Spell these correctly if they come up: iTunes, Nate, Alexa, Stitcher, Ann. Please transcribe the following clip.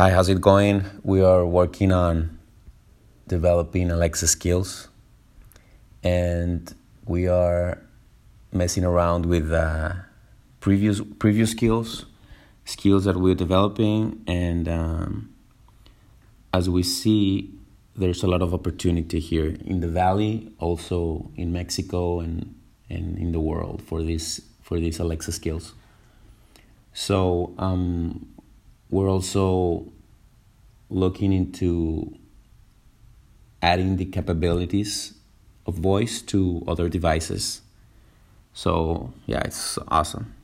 Hi, how's it going? We are working on developing Alexa skills, and we are messing around with previous skills that we're developing, and as we see, there's a lot of opportunity here in the Valley, also in Mexico and in the world for these Alexa skills. So we're also looking into adding the capabilities of voice to other devices. So yeah, it's awesome.